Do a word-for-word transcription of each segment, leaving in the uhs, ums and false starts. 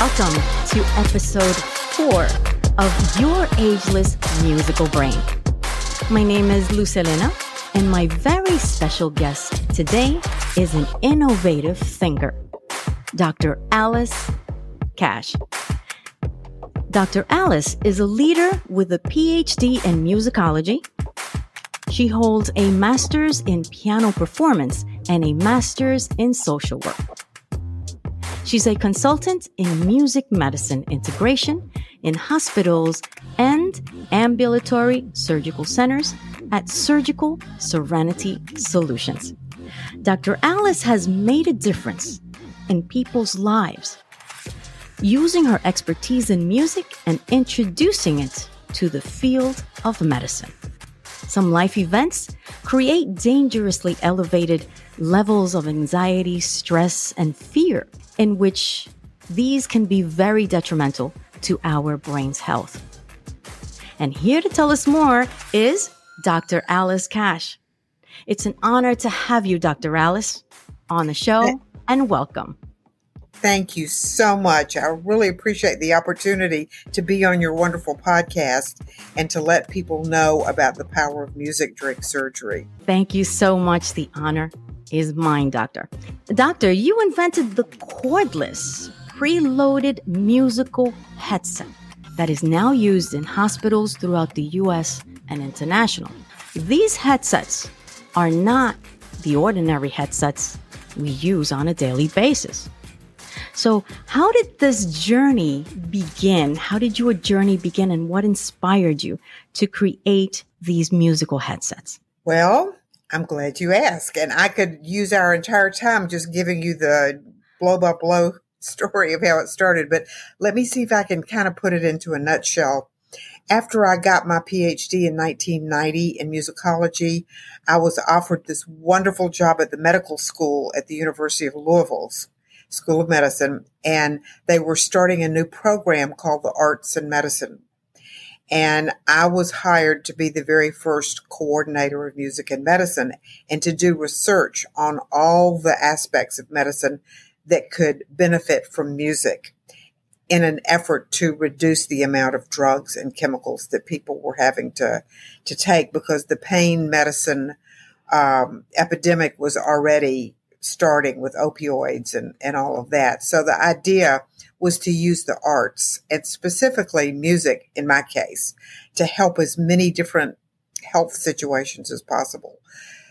Welcome to episode four of Your Ageless Musical Brain. My name is Luz Helena, and my very special guest today is an innovative thinker, Doctor Alice Cash. Doctor Alice is a leader with a P H D in musicology. She holds a master's in piano performance and a master's in social work. She's a consultant in music medicine integration in hospitals and ambulatory surgical centers at Surgical Serenity Solutions. Doctor Alice has made a difference in people's lives, using her expertise in music and introducing it to the field of medicine. Some life events create dangerously elevated levels of anxiety, stress, and fear, in which these can be very detrimental to our brain's health. And here to tell us more is Doctor Alice Cash. It's an honor to have you, Doctor Alice, on the show, and welcome. Thank you so much. I really appreciate the opportunity to be on your wonderful podcast and to let people know about the power of music during surgery. Thank you so much. The honor is mine, Doctor. Doctor, you invented the cordless, preloaded musical headset that is now used in hospitals throughout the U S and international. These headsets are not the ordinary headsets we use on a daily basis. So how did this journey begin? How did your journey begin, and what inspired you to create these musical headsets? Well, I'm glad you asked, and I could use our entire time just giving you the blow-by-blow story of how it started, but let me see if I can kind of put it into a nutshell. After I got my P H D in nineteen ninety in musicology, I was offered this wonderful job at the medical school at the University of Louisville School of Medicine, and they were starting a new program called the Arts in Medicine. And I was hired to be the very first coordinator of music and medicine and to do research on all the aspects of medicine that could benefit from music in an effort to reduce the amount of drugs and chemicals that people were having to, to take, because the pain medicine um, epidemic was already starting with opioids and, and all of that. So the idea was to use the arts, and specifically music in my case, to help as many different health situations as possible.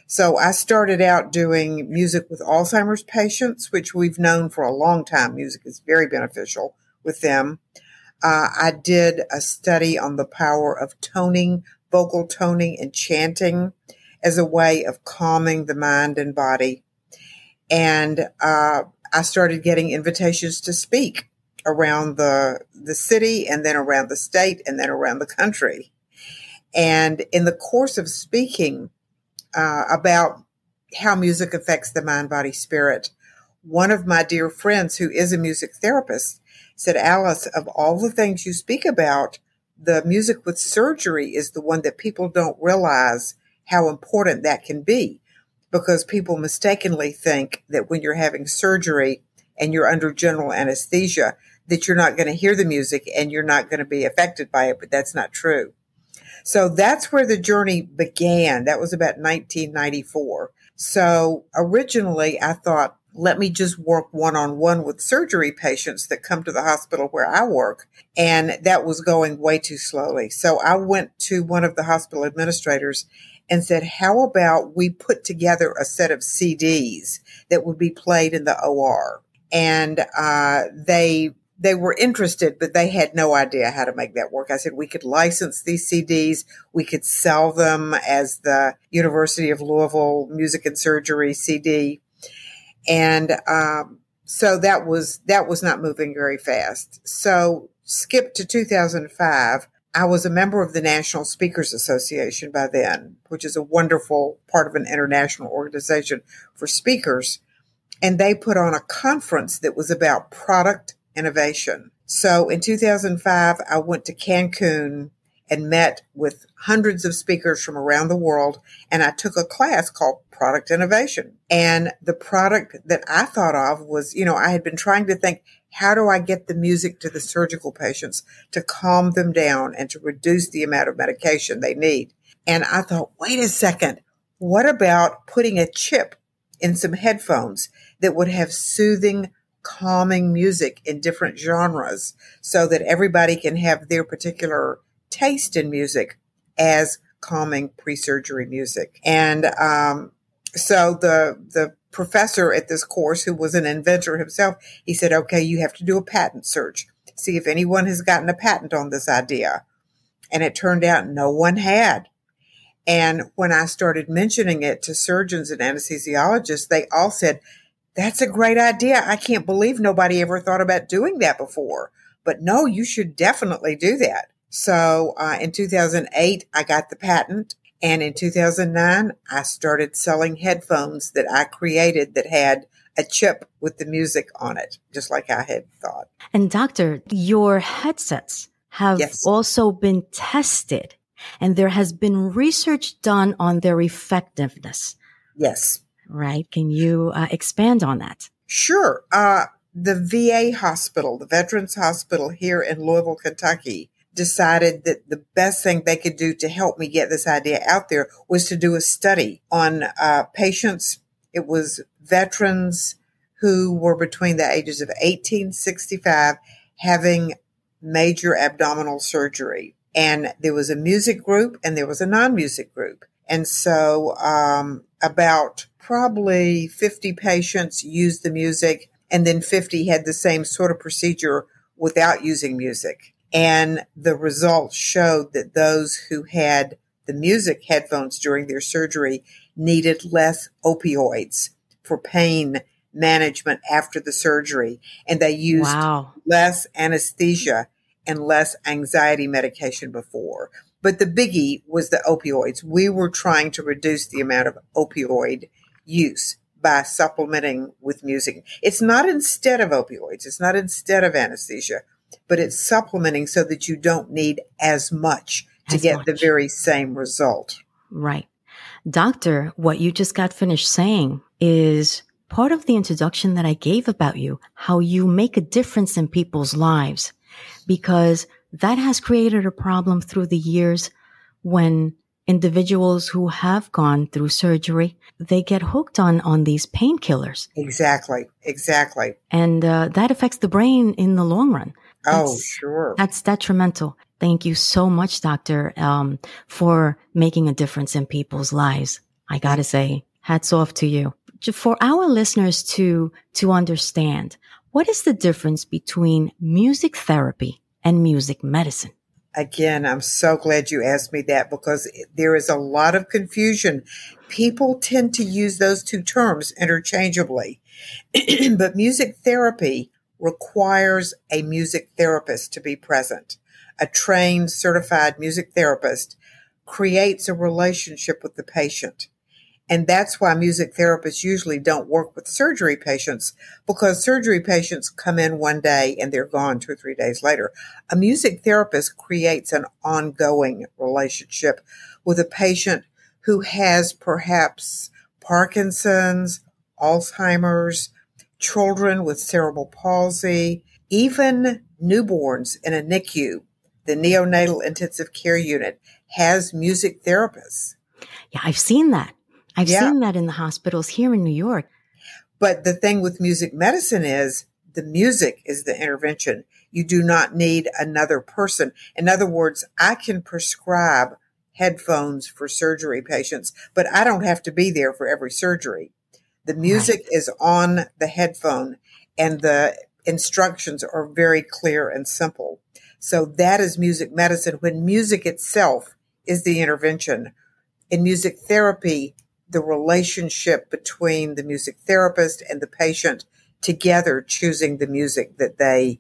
So I started out doing music with Alzheimer's patients, which we've known for a long time. Music is very beneficial with them. Uh, I did a study on the power of toning, vocal toning and chanting as a way of calming the mind and body. And uh, I started getting invitations to speak around the the city, and then around the state, and then around the country. And in the course of speaking uh, about how music affects the mind, body, spirit, one of my dear friends who is a music therapist said, "Alice, of all the things you speak about, the music with surgery is the one that people don't realize how important that can be." Because people mistakenly think that when you're having surgery and you're under general anesthesia, that you're not going to hear the music and you're not going to be affected by it, but that's not true. So that's where the journey began. That was about nineteen ninety-four. So originally I thought, let me just work one-on-one with surgery patients that come to the hospital where I work. And that was going way too slowly. So I went to one of the hospital administrators and said, how about we put together a set of C Ds that would be played in the O R? And uh, they they were interested, but they had no idea how to make that work. I said, we could license these C Ds. We could sell them as the University of Louisville Music and Surgery C D. And um, so that was that was not moving very fast. So skip to two thousand five. I was a member of the National Speakers Association by then, which is a wonderful part of an international organization for speakers. And they put on a conference that was about product innovation. So in two thousand five, I went to Cancun and met with hundreds of speakers from around the world. And I took a class called Product Innovation. And the product that I thought of was, you know, I had been trying to think, how do I get the music to the surgical patients to calm them down and to reduce the amount of medication they need? And I thought, wait a second, what about putting a chip in some headphones that would have soothing, calming music in different genres so that everybody can have their particular taste in music as calming pre-surgery music? And um, so the the professor at this course, who was an inventor himself, he said, okay, you have to do a patent search. See if anyone has gotten a patent on this idea. And it turned out no one had. And when I started mentioning it to surgeons and anesthesiologists, they all said, that's a great idea. I can't believe nobody ever thought about doing that before. But no, you should definitely do that. So uh, in two thousand eight, I got the patent. And in two thousand nine, I started selling headphones that I created that had a chip with the music on it, just like I had thought. And doctor, your headsets have yes. also been tested, and there has been research done on their effectiveness. Yes. Right. Can you uh, expand on that? Sure. Uh, the V A hospital, the Veterans Hospital here in Louisville, Kentucky, decided that the best thing they could do to help me get this idea out there was to do a study on uh, patients. It was veterans who were between the ages of eighteen and sixty-five having major abdominal surgery. And there was a music group and there was a non-music group. And so um, about probably fifty patients used the music, and then fifty had the same sort of procedure without using music. And the results showed that those who had the music headphones during their surgery needed less opioids for pain management after the surgery. And they used wow. less anesthesia and less anxiety medication before. But the biggie was the opioids. We were trying to reduce the amount of opioid use by supplementing with music. It's not instead of opioids. It's not instead of anesthesia, but it's supplementing so that you don't need as much to as get much. the very same result. Right. Doctor, what you just got finished saying is part of the introduction that I gave about you, how you make a difference in people's lives, because that has created a problem through the years when individuals who have gone through surgery, they get hooked on, on these painkillers. Exactly, exactly. And uh, that affects the brain in the long run. That's, oh, sure. That's detrimental. Thank you so much, Doctor, um, for making a difference in people's lives. I got to say, hats off to you. For our listeners to to understand, what is the difference between music therapy and music medicine? Again, I'm so glad you asked me that, because there is a lot of confusion. People tend to use those two terms interchangeably. But music therapy requires a music therapist to be present. A trained, certified music therapist creates a relationship with the patient. And that's why music therapists usually don't work with surgery patients, because surgery patients come in one day and they're gone two or three days later. A music therapist creates an ongoing relationship with a patient who has perhaps Parkinson's, Alzheimer's, children with cerebral palsy, even newborns in a N I C U, the neonatal intensive care unit, has music therapists. Yeah, I've seen that. I've yeah. seen that in the hospitals here in New York. But the thing with music medicine is the music is the intervention. You do not need another person. In other words, I can prescribe headphones for surgery patients, but I don't have to be there for every surgery. The music right. is on the headphone, and the instructions are very clear and simple. So that is music medicine, when music itself is the intervention. In music therapy, the relationship between the music therapist and the patient together choosing the music that they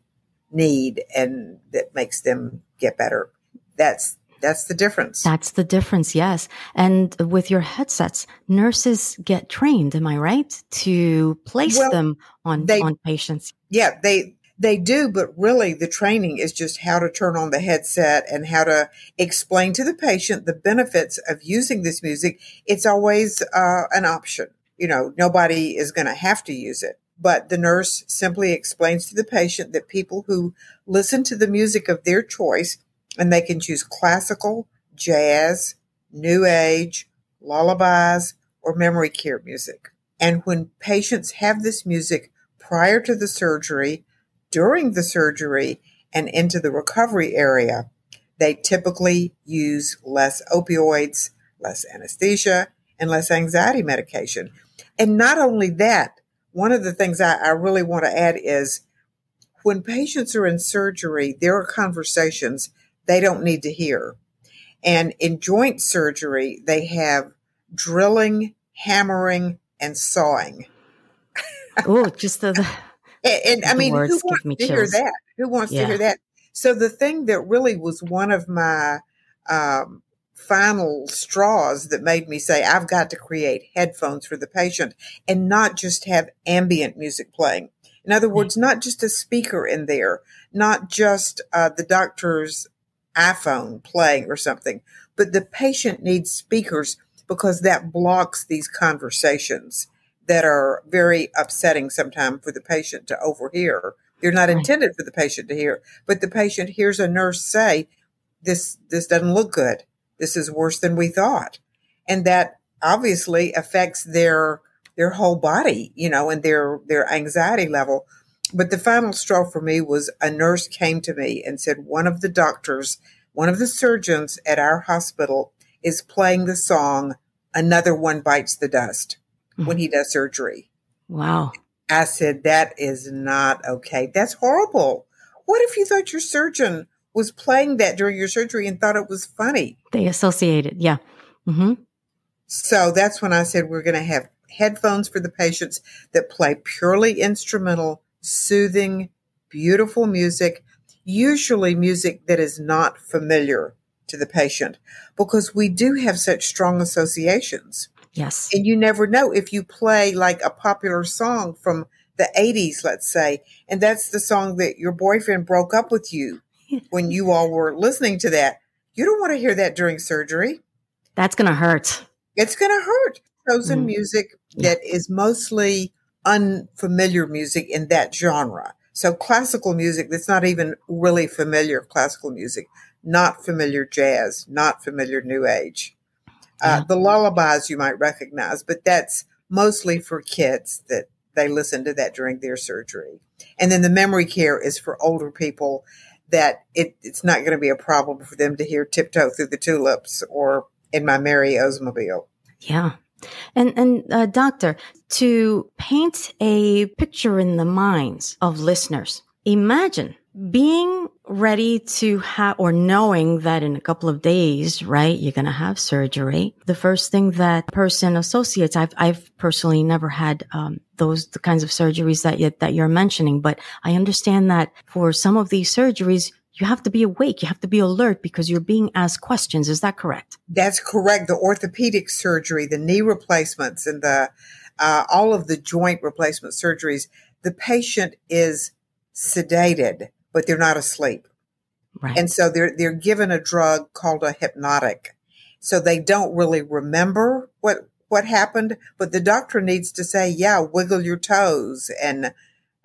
need and that makes them get better. That's That's the difference. That's the difference, yes. And with your headsets, nurses get trained, am I right, to place well, them on, they, on patients? Yeah, they They do, but really the training is just how to turn on the headset and how to explain to the patient the benefits of using this music. It's always uh, an option. You know, nobody is going to have to use it. But the nurse simply explains to the patient that people who listen to the music of their choice, and they can choose classical, jazz, new age, lullabies, or memory care music. And when patients have this music prior to the surgery, during the surgery, and into the recovery area, they typically use less opioids, less anesthesia, and less anxiety medication. And not only that, one of the things I, I really want to add is when patients are in surgery, there are conversations they don't need to hear. And in joint surgery, they have drilling, hammering, and sawing. Oh, just the, the and, and I mean, who wants me to chills. hear that? Who wants yeah. to hear that? So the thing that really was one of my um, final straws that made me say, I've got to create headphones for the patient and not just have ambient music playing. In other words, mm-hmm. not just a speaker in there, not just uh, the doctor's iPhone playing or something, but the patient needs speakers because that blocks these conversations that are very upsetting sometimes for the patient to overhear. They're not intended for the patient to hear, but the patient hears a nurse say, this, this doesn't look good. This is worse than we thought. And that obviously affects their, their whole body, you know, and their, their anxiety level. But the final straw for me was a nurse came to me and said, one of the doctors, one of the surgeons at our hospital is playing the song, Another One Bites the Dust, mm-hmm. when he does surgery. Wow. I said, that is not okay. That's horrible. What if you thought your surgeon was playing that during your surgery and thought it was funny? They associate it. Yeah. Mm-hmm. So that's when I said, we're going to have headphones for the patients that play purely instrumental, soothing, beautiful music, usually music that is not familiar to the patient, because we do have such strong associations. Yes. And you never know if you play like a popular song from the eighties, let's say, and that's the song that your boyfriend broke up with you when you all were listening to that. You don't want to hear that during surgery. That's going to hurt. It's going to hurt. Chosen mm. music that yeah. is mostly unfamiliar music in that genre. So classical music that's not even really familiar classical music, not familiar jazz, not familiar new age. Uh, yeah. The lullabies you might recognize, but that's mostly for kids that they listen to that during their surgery. And then the memory care is for older people that it, it's not going to be a problem for them to hear Tiptoe Through the Tulips or In My Merry Oldsmobile. Yeah. And, and uh, doctor, to paint a picture in the minds of listeners, imagine being ready to have, or knowing that in a couple of days, right, you're going to have surgery. The first thing that person associates, I've, I've personally never had, um, those the kinds of surgeries that you, that you're mentioning, but I understand that for some of these surgeries, you have to be awake. You have to be alert because you're being asked questions. Is that correct? That's correct. The orthopedic surgery, the knee replacements, and the uh, all of the joint replacement surgeries, the patient is sedated, but they're not asleep. Right. And so they're they're given a drug called a hypnotic. So they don't really remember what what happened, but the doctor needs to say, yeah, wiggle your toes and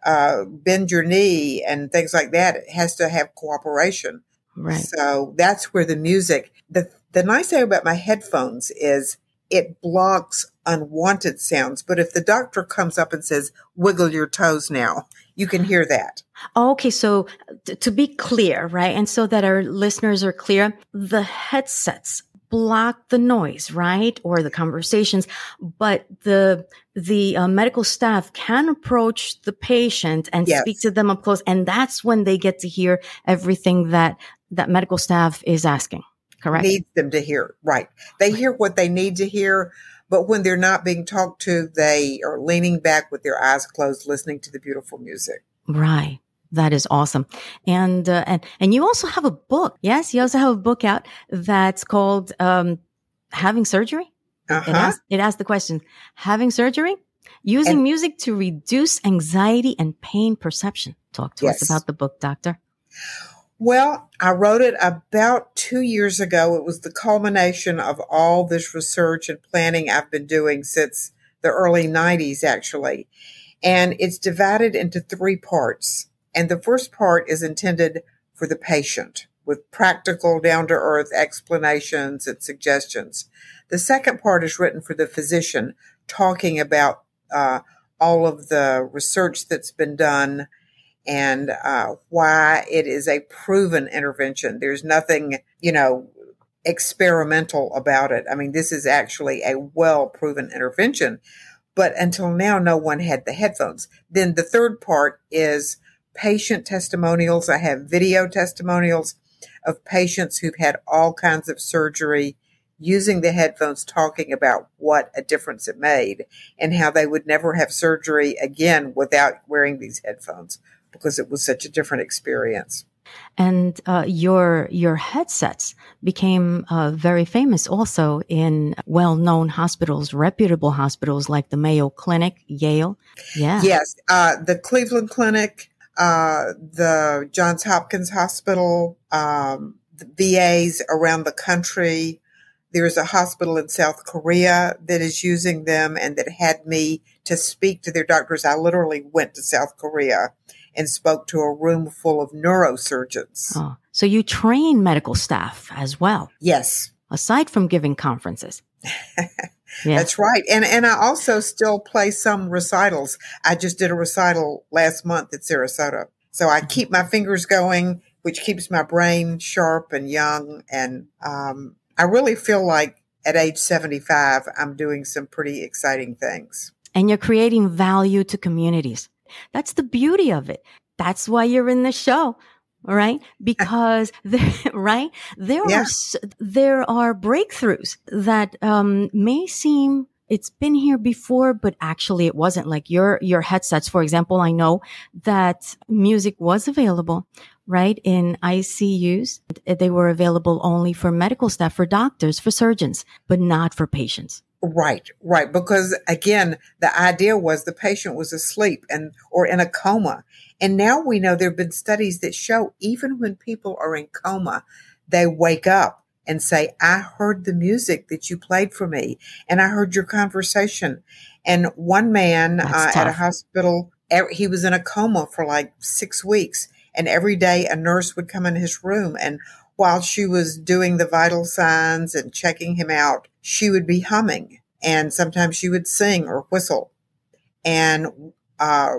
Uh, bend your knee and things like that. It has to have cooperation. Right. So that's where the music, the, the nice thing about my headphones is it blocks unwanted sounds. But if the doctor comes up and says, wiggle your toes now, you can hear that. Okay. So t- to be clear, right? And so that our listeners are clear, the headsets block the noise, right? Or the conversations, but the, the uh, medical staff can approach the patient and yes. speak to them up close. And that's when they get to hear everything that, that medical staff is asking, correct? Needs them to hear, right. They hear what they need to hear, but when they're not being talked to, they are leaning back with their eyes closed, listening to the beautiful music. Right. That is awesome. And, uh, and, and you also have a book. Yes. You also have a book out that's called, um, Having Surgery. Uh-huh. It asks, it asks the question, having surgery, Using and, music to reduce anxiety and pain perception. Talk to yes. us about the book, Doctor. Well, I wrote it about two years ago. It was the culmination of all this research and planning I've been doing since the early nineties, actually. And it's divided into three parts. And the first part is intended for the patient with practical, down-to-earth explanations and suggestions. The second part is written for the physician, talking about uh, all of the research that's been done and uh, why it is a proven intervention. There's nothing, you know, experimental about it. I mean, this is actually a well-proven intervention. But until now, no one had the headphones. Then the third part is patient testimonials. I have video testimonials of patients who've had all kinds of surgery using the headphones, talking about what a difference it made and how they would never have surgery again without wearing these headphones because it was such a different experience. And uh, your your headsets became uh, very famous also in well-known hospitals, reputable hospitals like the Mayo Clinic, Yale. Yeah. Yes, uh, the Cleveland Clinic, uh, the Johns Hopkins Hospital, um, the V As around the country. There is a hospital in South Korea that is using them and that had me to speak to their doctors. I literally went to South Korea and spoke to a room full of neurosurgeons. Oh, so you train medical staff as well? Yes. Aside from giving conferences. Yeah. That's right. And and I also still play some recitals. I just did a recital last month at Sarasota. So I keep my fingers going, which keeps my brain sharp and young. And um, I really feel like at age seventy-five, I'm doing some pretty exciting things. And you're creating value to communities. That's the beauty of it. That's why you're in the show, right? Because, there, right, there yeah. are there are breakthroughs that um, may seem it's been here before, but actually it wasn't. Like your your headsets, for example. I know that music was available, right, in I C Us. They were available only for medical staff, for doctors, for surgeons, but not for patients. Right, right. Because again, the idea was the patient was asleep and or in a coma. And now we know there have been studies that show even when people are in coma, they wake up and say, I heard the music that you played for me and I heard your conversation. And one man uh, at a hospital, he was in a coma for like six weeks. And every day a nurse would come in his room, and while she was doing the vital signs and checking him out, she would be humming, and sometimes she would sing or whistle. And uh,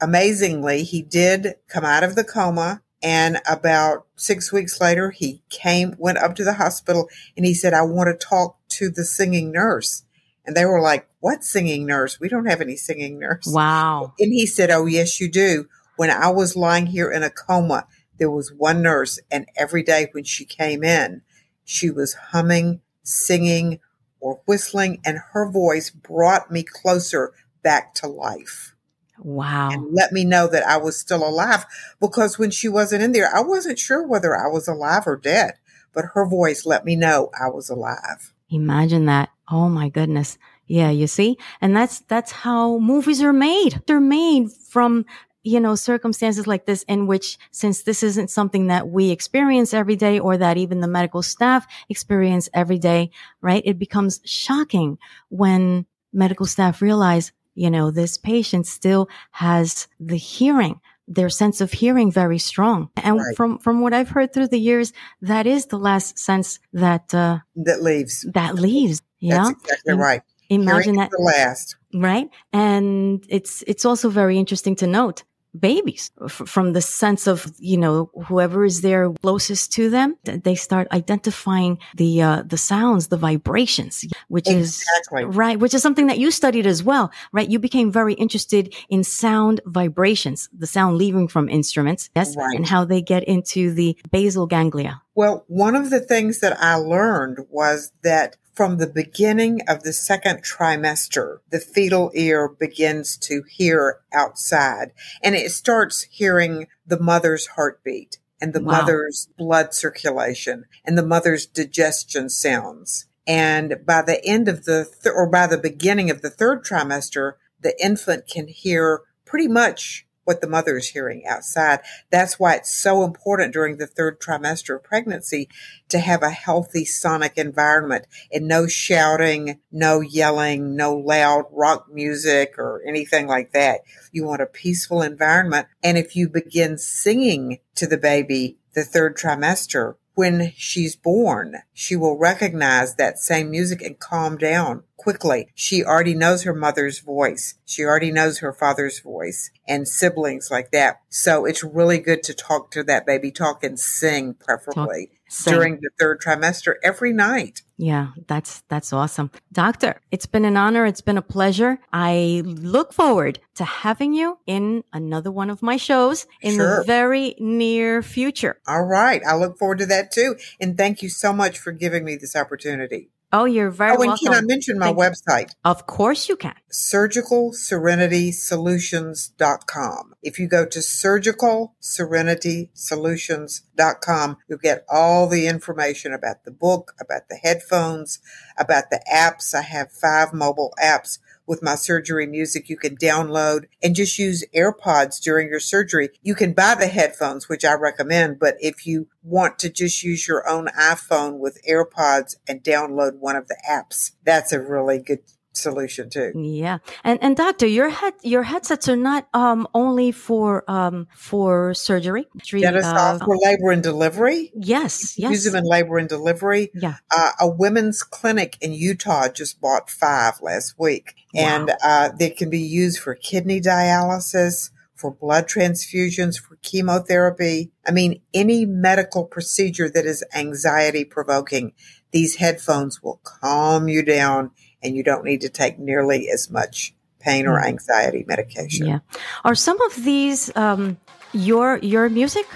amazingly, he did come out of the coma, and about six weeks later, he came, went up to the hospital, and he said, I want to talk to the singing nurse. And they were like, what singing nurse? We don't have any singing nurse. Wow. And he said, oh, yes, you do. When I was lying here in a coma, there was one nurse, and every day when she came in, she was humming, singing, or whistling, and her voice brought me closer back to life. Wow. And let me know that I was still alive, because when she wasn't in there, I wasn't sure whether I was alive or dead, but her voice let me know I was alive. Imagine that. Oh, my goodness. Yeah, you see? And that's that's how movies are made. They're made from, you know, circumstances like this, in which, since this isn't something that we experience every day, or that even the medical staff experience every day, right? It becomes shocking when medical staff realize, you know, this patient still has the hearing, their sense of hearing very strong. And right. from, from what I've heard through the years, that is the last sense that, uh, that leaves, that leaves. Yeah. That's exactly right. Imagine that. The last. Right. And it's, it's also very interesting to note babies f- from the sense of, you know, whoever is there closest to them, th- they start identifying the, uh, the sounds, the vibrations, which exactly. is right, which is something that you studied as well, right? You became very interested in sound vibrations, the sound leaving from instruments, yes, right. and how they get into the basal ganglia. Well, one of the things that I learned was that from the beginning of the second trimester, the fetal ear begins to hear outside, and it starts hearing the mother's heartbeat and the wow. mother's blood circulation and the mother's digestion sounds. And by the end of the, th- or by the beginning of the third trimester, the infant can hear pretty much what the mother is hearing outside. That's why it's so important during the third trimester of pregnancy to have a healthy sonic environment and no shouting, no yelling, no loud rock music or anything like that. You want a peaceful environment. And if you begin singing to the baby the third trimester, when she's born, she will recognize that same music and calm down quickly. She already knows her mother's voice. She already knows her father's voice and siblings like that. So it's really good to talk to that baby, talk and sing preferably talk, sing. during the third trimester every night. Yeah, that's that's awesome. Doctor, it's been an honor. It's been a pleasure. I look forward to having you in another one of my shows in sure. the very near future. All right. I look forward to that too. And thank you so much for giving me this opportunity. Oh, you're very welcome. Oh, and can I mention my website? Of course you can. surgical serenity solutions dot com. If you go to surgical serenity solutions dot com, you'll get all the information about the book, about the headphones, about the apps. I have five mobile apps with my surgery music you can download and just use AirPods during your surgery. You can buy the headphones, which I recommend, but if you want to just use your own iPhone with AirPods and download one of the apps, that's a really good solution too. Yeah. And and doctor, your head your headsets are not um only for um for surgery. That is uh, for labor and delivery. Yes, yes. Use them in labor and delivery. Yeah. Uh, a women's clinic in Utah just bought five last week. Wow. And uh they can be used for kidney dialysis, for blood transfusions, for chemotherapy. I mean, any medical procedure that is anxiety provoking, these headphones will calm you down. And you don't need to take nearly as much pain or anxiety medication. Yeah. Are some of these um, your your music?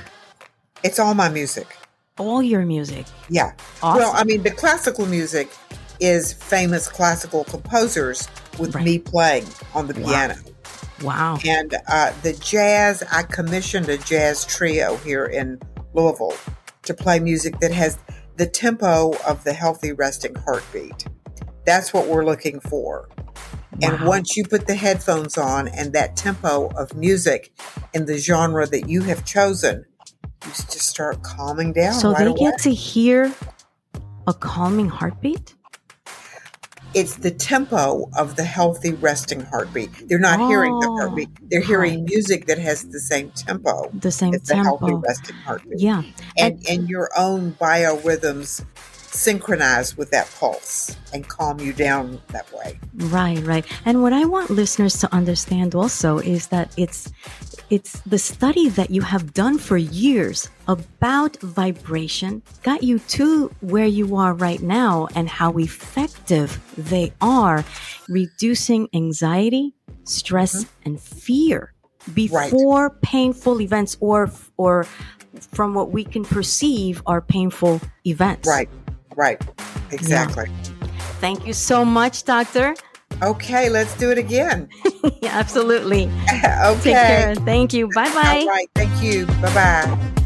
It's all my music. All your music? Yeah. Awesome. Well, I mean, the classical music is famous classical composers with right. me playing on the wow. piano. Wow. And uh, the jazz, I commissioned a jazz trio here in Louisville to play music that has the tempo of the healthy resting heartbeat. That's what we're looking for. Wow. And once you put the headphones on and that tempo of music in the genre that you have chosen, you just start calming down. So right they away. Get to hear a calming heartbeat? It's the tempo of the healthy resting heartbeat. They're not oh, hearing the heartbeat. They're right. hearing music that has the same tempo. The same as tempo. The healthy resting heartbeat. Yeah. And, and, and your own biorhythms synchronize with that pulse and calm you down that way. Right, right. And what I want listeners to understand also is that it's it's the study that you have done for years about vibration got you to where you are right now and how effective they are reducing anxiety, stress, mm-hmm. and fear before right. painful events or or from what we can perceive are painful events. Right. Right. Exactly. Yeah. Thank you so much, doctor. Okay. Let's do it again. Yeah, absolutely. Okay. Take care. Thank you. Bye-bye. All right. Thank you. Bye-bye.